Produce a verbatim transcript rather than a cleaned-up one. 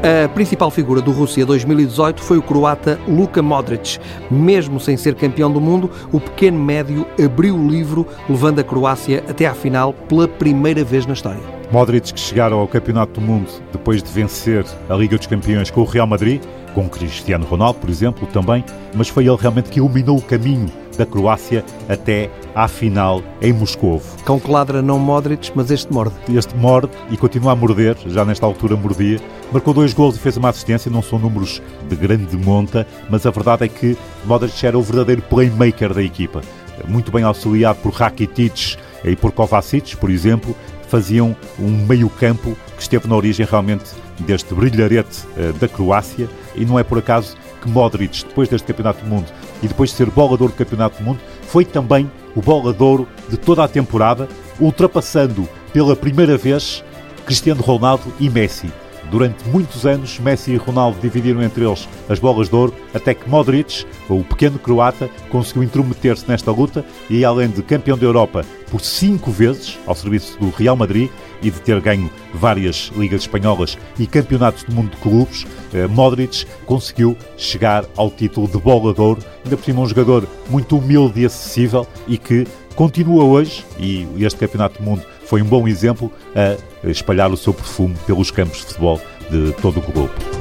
A principal figura do Rússia dois mil e dezoito foi o croata Luka Modrić. Mesmo sem ser campeão do mundo, o pequeno médio abriu o livro, levando a Croácia até à final pela primeira vez na história. Modrić, que chegaram ao Campeonato do Mundo depois de vencer a Liga dos Campeões com o Real Madrid, com Cristiano Ronaldo, por exemplo, também, mas foi ele realmente que iluminou o caminho da Croácia até à final em Moscovo. Cão que ladra não Modrić, mas este morde. Este morde e continua a morder, já nesta altura mordia. Marcou dois golos e fez uma assistência, não são números de grande monta, mas a verdade é que Modrić era o verdadeiro playmaker da equipa. Muito bem auxiliado por Rakitic e por Kovacic, por exemplo, faziam um meio-campo que esteve na origem realmente deste brilharete da Croácia, e não é por acaso que Modrić, depois deste Campeonato do Mundo e depois de ser bola de ouro do Campeonato do Mundo, foi também o bola de ouro de toda a temporada, ultrapassando pela primeira vez Cristiano Ronaldo e Messi. Durante muitos anos, Messi e Ronaldo dividiram entre eles as bolas de ouro, até que Modrić, o pequeno croata, conseguiu intrometer-se nesta luta e, além de campeão da Europa por cinco vezes, ao serviço do Real Madrid, e de ter ganho várias ligas espanholas e campeonatos do mundo de clubes, Modrić conseguiu chegar ao título de bola de ouro, ainda por cima um jogador muito humilde e acessível, e que continua hoje, e este Campeonato do Mundo foi um bom exemplo, a espalhar o seu perfume pelos campos de futebol de todo o globo.